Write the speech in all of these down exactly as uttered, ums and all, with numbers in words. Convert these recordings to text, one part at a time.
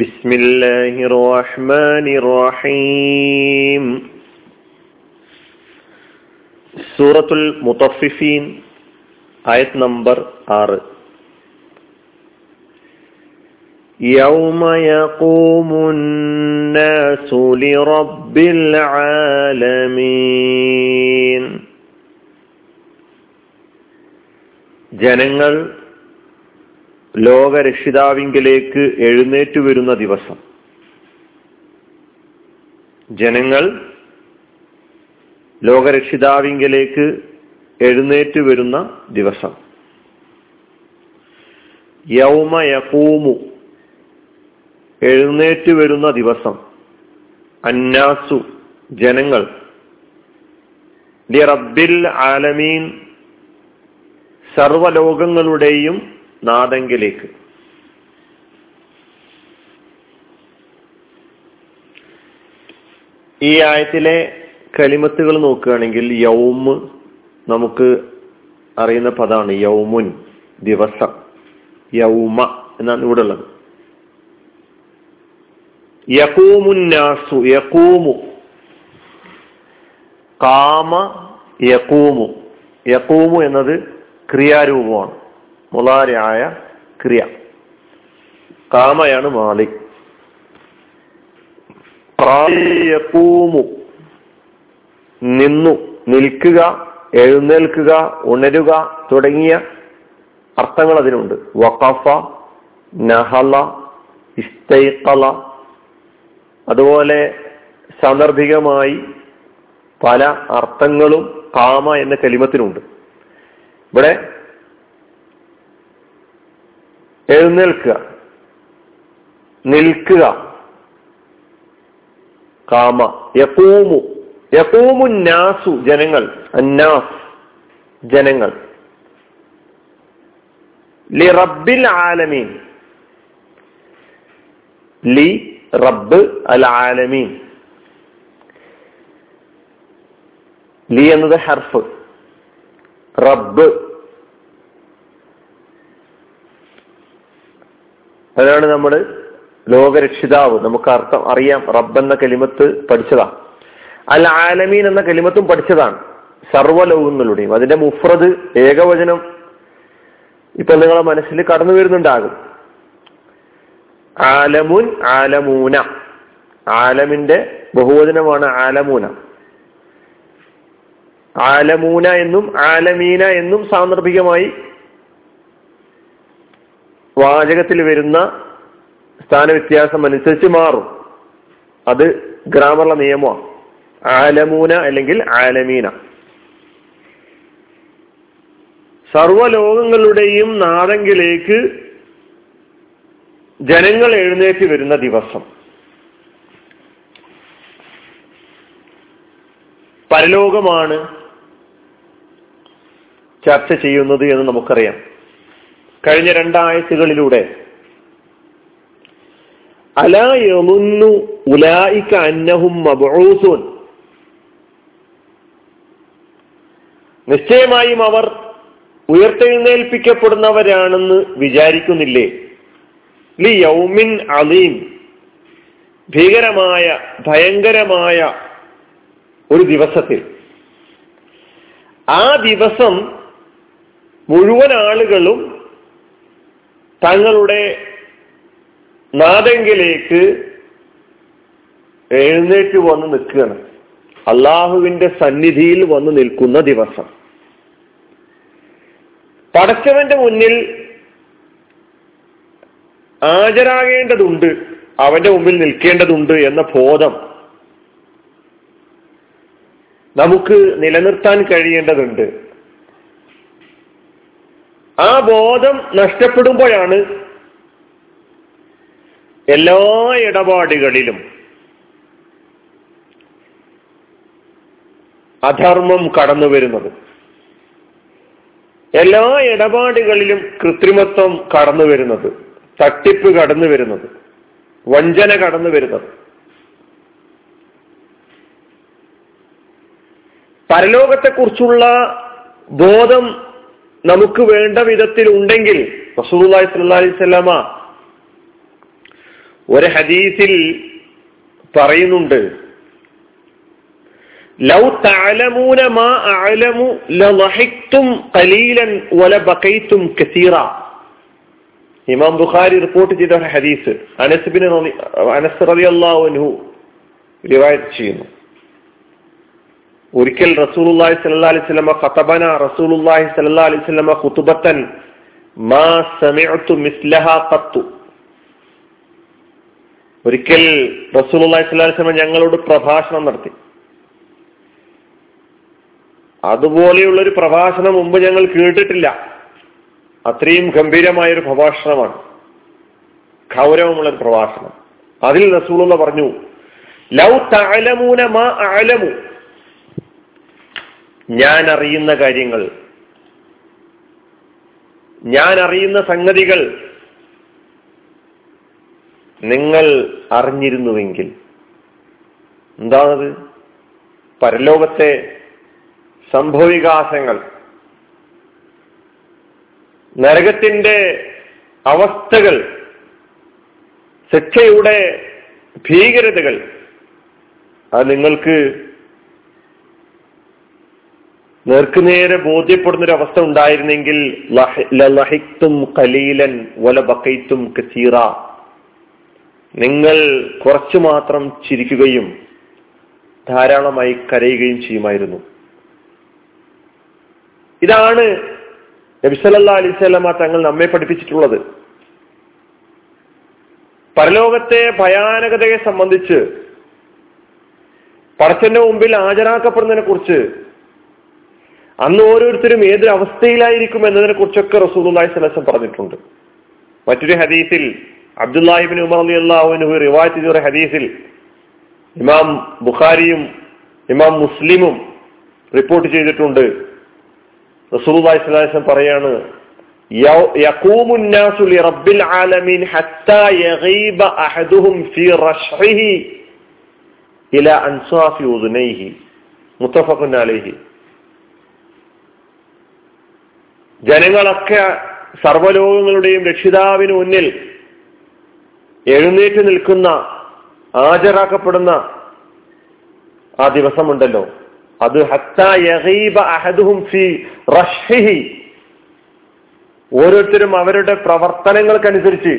ബിസ്മില്ലാഹിർ റഹ്മാനിർ റഹീം. സൂറത്തുൽ മുത്തഫിഫീൻ, ആയത് നമ്പർ ആറ്. യൗമ യഖൂമുന്നാസു ലിറബ്ബിൽ ആലമീൻ. ജനങ്ങൾ ലോകരക്ഷിതാവിങ്കിലേക്ക് എഴുന്നേറ്റ് വരുന്ന ദിവസം. ജനങ്ങൾ ലോകരക്ഷിതാവിങ്കിലേക്ക് എഴുന്നേറ്റ് വരുന്ന ദിവസം. യൗമ യഖൂമു, എഴുന്നേറ്റ് വരുന്ന ദിവസം. അന്നാസു, ജനങ്ങൾ. ലിറബ്ബിൽ ആലമീൻ, സർവലോകങ്ങളുടെയും നാദങ്കിലേക്ക്. ഈ ആയത്തിലെ കലിമത്തുകൾ നോക്കുകയാണെങ്കിൽ യൗമ് നമുക്ക് അറിയുന്ന പദമാണ്. യൗമുൻ, ദിവസം. യൗമ എന്നാണ് ഇവിടെ ഉള്ളത്. യഖൂമുന്നാസു, യഖൂമു, ഖാമ യഖൂമു. യഖൂമു എന്നത് ക്രിയാരൂപമാണ്, മുളാരയായ ക്രിയ. കാമയാണ് മാളി. യഖൂമു, നിന്നു, നിൽക്കുക, എഴുന്നേൽക്കുക, ഉണരുക തുടങ്ങിയ അർത്ഥങ്ങൾ അതിനുണ്ട്. വഖഫ, നഹല, ഇസ്തൈഖല, അതുപോലെ സാന്ദർഭികമായി പല അർത്ഥങ്ങളും കാമ എന്ന കലിമത്തിനുണ്ട്. ഇവിടെ എഴുന്നേൽക്കുക, നിൽക്കുക, കാമ. യഖൂമു, യഖൂമുന്നാസു, ജനങ്ങൾ. അന്നാസ്, ജനങ്ങൾ. ലി റബ്ബിൽ ആലമീൻ, ലി റബ്ബ് അൽ ആലമീൻ. ലി എന്നത് ഹർഫ്, റബ്ബ്. അതാണ് നമ്മൾ ലോകരക്ഷിതാവ്. നമുക്ക് അർത്ഥം അറിയാം. റബ്ബ് എന്ന കലിമത്ത് പഠിച്ചതാണ്. അൽ ആലമീൻ എന്ന കലിമത്തും പഠിച്ചതാണ്. സർവ്വലോകങ്ങളുടെയും. അതിന്റെ മുഫ്രദ് ഏകവചനം ഇപ്പൊ നിങ്ങളെ മനസ്സിൽ കടന്നു വരുന്നുണ്ടാകും. ആലമുൻ, ആലമൂന. ആലമിന്റെ ബഹുവചനമാണ് ആലമൂന. ആലമൂന എന്നും ആലമീന എന്നും സാന്ദർഭികമായി വാചകത്തിൽ വരുന്ന സ്ഥാനവ്യത്യാസം അനുസരിച്ച് മാറും. അത് ഗ്രാമറിലെ നിയമമാണ്. ആലമൂന അല്ലെങ്കിൽ ആലമീന, സർവലോകങ്ങളുടെയും നാദങ്കിലേക്ക് ജനങ്ങൾ എഴുന്നേറ്റ് വരുന്ന ദിവസം. പരലോകമാണ് ചർച്ച ചെയ്യുന്നത് എന്ന് നമുക്കറിയാം. കഴിഞ്ഞ രണ്ടാഴ്ചകളിലൂടെ അലാ യമുന്നു ഉലായിക അന്നഹും മബ്ഊസൂൻ, നിശ്ചയമായും അവർ ഉയർത്തെഴുന്നേൽപ്പിക്കപ്പെടുന്നവരാണെന്ന് വിചാരിക്കുന്നില്ലേ? ലി യൗമിൻ അലീം, ഭീകരമായ ഭയങ്കരമായ ഒരു ദിവസത്തിൽ. ആ ദിവസം മുഴുവൻ ആളുകളും തങ്ങളുടെ നാദങ്കിലേക്ക് എഴുന്നേറ്റ് വന്ന് നിൽക്കുകയാണ്. അള്ളാഹുവിന്റെ സന്നിധിയിൽ വന്ന് നിൽക്കുന്ന ദിവസം. പടച്ചവന്റെ മുന്നിൽ ാകേണ്ടതുണ്ട്, അവന്റെ മുമ്പിൽ നിൽക്കേണ്ടതുണ്ട് എന്ന ബോധം നമുക്ക് നിലനിർത്താൻ കഴിയേണ്ടതുണ്ട്. ആ ബോധം നഷ്ടപ്പെടുമ്പോഴാണ് എല്ലാ ഇടപാടുകളിലും അധർമ്മം കടന്നു വരുന്നത്, എല്ലാ ഇടപാടുകളിലും കൃത്രിമത്വം കടന്നു വരുന്നത്, തട്ടിപ്പ് കടന്നു വരുന്നത്, വഞ്ചന കടന്നു വരുന്നത്. പരലോകത്തെക്കുറിച്ചുള്ള ബോധം നമുക്ക് വേണ്ട വിധത്തിൽ ഉണ്ടെങ്കിൽ റസൂലുള്ളാഹി സ്വല്ലല്ലാഹി അലൈഹി വസല്ലമ ഒരു ഹദീസിൽ പറയുന്നുണ്ട്, ലൗ തഅലമൂന മാ അഅലമു ലളഹിഖ്തും ഖലീലൻ വല ബഖൈതും കസീറ. ഇമാം ബുഖാരി റിപ്പോർട്ട് ചെയ്ത ഒരു ഹദീസ് അനസ് ബിൻ അനസ് റളിയല്ലാഹു അൻഹു റിവായത്ത് ചെയ്യുന്നു. ഒരിക്കൽ റസൂലുള്ളാഹി സ്വല്ലല്ലാഹി അലൈഹി വസല്ലമ ഖതബന റസൂലുള്ളാഹി സ്വല്ലല്ലാഹി അലൈഹി വസല്ലമ ഖുതുബതൻ മാ സമഅതു മിസ്ലഹ ഖത്തു. ഒരിക്കൽ റസൂലുള്ളാഹി സ്വല്ലല്ലാഹി അലൈഹി വസല്ലമ ഞങ്ങളോട് പ്രഭാഷണം നടത്തി, അതുപോലെയുള്ളൊരു പ്രഭാഷണം മുമ്പ് ഞങ്ങൾ കേട്ടിട്ടില്ല. അത്രയും ഗംഭീരമായൊരു പ്രഭാഷണമാണ്, ഗൗരവമുള്ളൊരു പ്രഭാഷണം. അതിൽ റസൂലുള്ള പറഞ്ഞു, ലൗ തഅലമൂന മാ അഅലമു, ഞാൻ അറിയുന്ന കാര്യങ്ങൾ, ഞാൻ അറിയുന്ന സംഗതികൾ നിങ്ങൾ അറിഞ്ഞിരുന്നുവെങ്കിൽ. എന്താണത്? പരലോകത്തെ സംഭവവികാസങ്ങൾ, നരകത്തിന്റെ അവസ്ഥകൾ, ശിക്ഷയുടെ ഭീകരതകൾ, അത് നിങ്ങൾക്ക് നേർക്കുനേരെ ബോധ്യപ്പെടുന്നൊരവസ്ഥ ഉണ്ടായിരുന്നെങ്കിൽ നിങ്ങൾ കുറച്ചു മാത്രം ചിരിക്കുകയും ധാരാളമായി കരയുകയും ചെയ്യുമായിരുന്നു. ഇതാണ് നബി സല്ലല്ലാഹു അലൈഹി വസല്ലമ തങ്ങൾ നമ്മെ പഠിപ്പിച്ചിട്ടുള്ളത്. പരലോകത്തെ ഭയാനകതയെ സംബന്ധിച്ച്, പടച്ചവന്റെ മുമ്പിൽ ഹാജരാക്കപ്പെടുന്നതിനെ കുറിച്ച്, അന്ന് ഓരോരുത്തരും ഏതൊരു അവസ്ഥയിലായിരിക്കും എന്നതിനെ കുറിച്ചൊക്കെ റസൂലുള്ളാഹി സ്വല്ലല്ലാഹു അലൈഹി വസല്ലം പറഞ്ഞിട്ടുണ്ട്. മറ്റൊരു ഹദീസിൽ അബ്ദുല്ലാഹി ഇബ്നു ഉമർ റളിയല്ലാഹു അൻഹു റിവായത്ത് ചെയ്ത ഹദീസിൽ ഇമാം ബുഖാരിയും ഇമാം മുസ്ലിമും റിപ്പോർട്ട് ചെയ്തിട്ടുണ്ട്. റസൂലുള്ളാഹി സ്വല്ലല്ലാഹു അലൈഹി വസല്ലം പറയാണ്, യഖൂമുന്നാസു ലിറബ്ബിൽ ആലമീൻ ഹത്താ യഗീബ അഹദുഹും ഫീ റശ്ഹിഹി ഇലാ അൻസാഫി ഉദ്നൈഹി മുത്തഫഖുൻ അലൈഹി. ജനങ്ങളൊക്കെ സർവ്വലോകങ്ങളുടെയും രക്ഷിതാവിന് മുന്നിൽ എഴുന്നേറ്റ് നിൽക്കുന്ന, ഹാജരാക്കപ്പെടുന്ന ആ ദിവസമുണ്ടല്ലോ, അത് ഹത്താ യഗീബ അഹദുഹും ഫീ റശ്ഹിഹി, ഓരോരുത്തരും അവരുടെ പ്രവർത്തനങ്ങൾക്കനുസരിച്ച്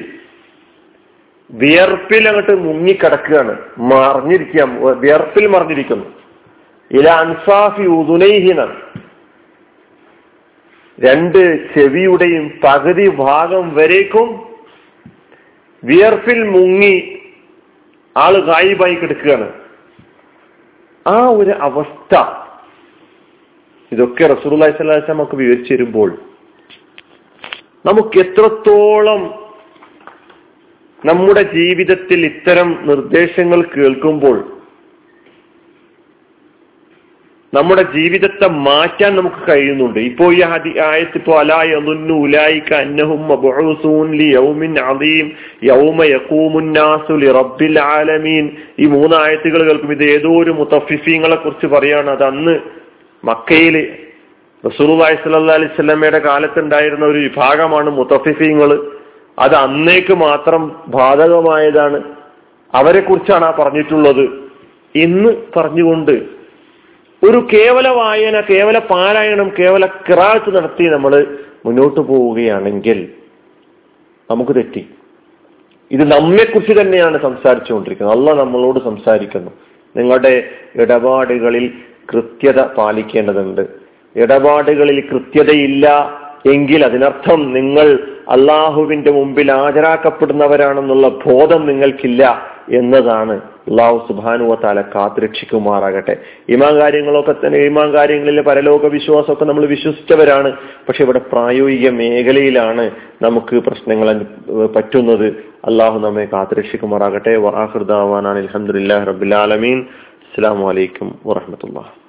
വിയർപ്പിൽ അങ്ങോട്ട് മുങ്ങിക്കിടക്കുകയാണ്, മറിഞ്ഞിരിക്കുക, വിയർപ്പിൽ മറിഞ്ഞിരിക്കുന്നു. ഇലാ അൻസാഫി ഉദുനൈഹിന, രണ്ട് ചെവിയുടെയും പകുതി ഭാഗം വരേക്കും വിയർപ്പിൽ മുങ്ങി ആള് ഗായിബായി കിടക്കുകയാണ്. ആ ഒരു അവസ്ഥ ഇതൊക്കെ റസൂലുള്ളാഹി സ്വല്ലല്ലാഹി അലൈഹി വസല്ലം നമുക്ക് വിവരിച്ചു തരുമ്പോൾ നമുക്ക് എത്രത്തോളം നമ്മുടെ ജീവിതത്തിൽ ഇത്തരം നിർദ്ദേശങ്ങൾ കേൾക്കുമ്പോൾ നമ്മുടെ ജീവിതത്തെ മാറ്റാൻ നമുക്ക് കഴിയുന്നുണ്ട്. ഇപ്പോ ഈ ആയത്ത് ഇപ്പോ അലാ യദുന്നു ഉലൈക അന്നഹും മബ്ഊസൂൻ ലിയൗമിൻ അദീം യൗമ യഖൂമുൻ നാസു ലിറബ്ബിൽ ആലമീൻ, ഈ മൂന്ന് ആയത്തുകൾ കേൾക്കും. ഇത് ഏതോ ഒരു മുത്തഫിഫീങ്ങളെ കുറിച്ച് പറയാണ്. അത് അന്ന് മക്കയിൽ റസൂലുള്ളാഹി സ്വല്ലല്ലാഹി അലൈഹി വസല്ലമയുടെ കാലത്തുണ്ടായിരുന്ന ഒരു വിഭാഗമാണ് മുത്തഫിഫീങ്ങൾ. അത് അന്നേക്ക് മാത്രം ബാധകമായതാണ്. അവരെ കുറിച്ചാണ് ആ പറഞ്ഞിട്ടുള്ളത്. ഇന്ന് പറഞ്ഞുകൊണ്ട് ഒരു കേവല വായന, കേവല പാരായണം, കേവല ഖിറാഅത്ത് നടത്തി നമ്മൾ മുന്നോട്ട് പോവുകയാണെങ്കിൽ നമുക്ക് തെറ്റി. ഇത് നമ്മെക്കുറിച്ച് തന്നെയാണ് സംസാരിച്ചുകൊണ്ടിരിക്കുന്നത്. അല്ലാഹ് നമ്മളോട് സംസാരിക്കുന്നു, നിങ്ങളുടെ ഇടപാടുകളിൽ കൃത്യത പാലിക്കേണ്ടതുണ്ട്. ഇടപാടുകളിൽ കൃത്യതയില്ല എങ്കിൽ അതിനർത്ഥം നിങ്ങൾ അള്ളാഹുവിന്റെ മുമ്പിൽ ഹാജരാക്കപ്പെടുന്നവരാണെന്നുള്ള ബോധം നിങ്ങൾക്കില്ല എന്നതാണ്. അള്ളാഹു സുബ്ഹാനഹു വ തആല കാത്തുരക്ഷിക്കുമാറാകട്ടെ. ഇമാം കാര്യങ്ങളൊക്കെ തന്നെ, ഇമാം കാര്യങ്ങളിലെ പരലോക വിശ്വാസമൊക്കെ നമ്മൾ വിശ്വസിച്ചവരാണ്. പക്ഷെ ഇവിടെ പ്രായോഗിക മേഖലയിലാണ് നമുക്ക് പ്രശ്നങ്ങൾ പറ്റുന്നത്. അള്ളാഹു നമ്മെ കാത്തുരക്ഷിക്കുമാറാകട്ടെ. വആഖിറു ദഅ്വാനാ അൽഹംദുലില്ലാഹി റബ്ബിൽ ആലമീൻ. അസ്സലാമു അലൈക്കും വറഹ്മത്തുള്ളാഹി.